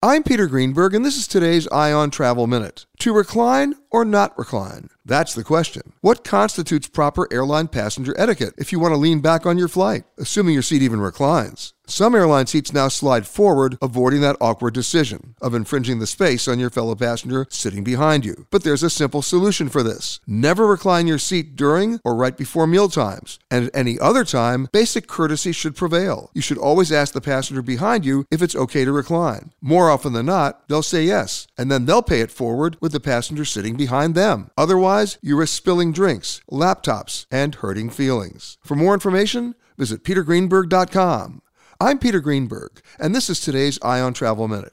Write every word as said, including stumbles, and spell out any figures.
I'm Peter Greenberg, and this is today's Eye on Travel Minute. To recline or not recline? That's the question. What constitutes proper airline passenger etiquette if you want to lean back on your flight, assuming your seat even reclines? Some airline seats now slide forward, avoiding that awkward decision of infringing the space on your fellow passenger sitting behind you. But there's a simple solution for this. Never recline your seat during or right before meal times, and at any other time, basic courtesy should prevail. You should always ask the passenger behind you if it's okay to recline. More often than not, they'll say yes, and then they'll pay it forward with the passenger sitting behind them. Otherwise, you risk spilling drinks, laptops, and hurting feelings. For more information, visit peter greenberg dot com. I'm Peter Greenberg, and this is today's Eye on Travel Minute.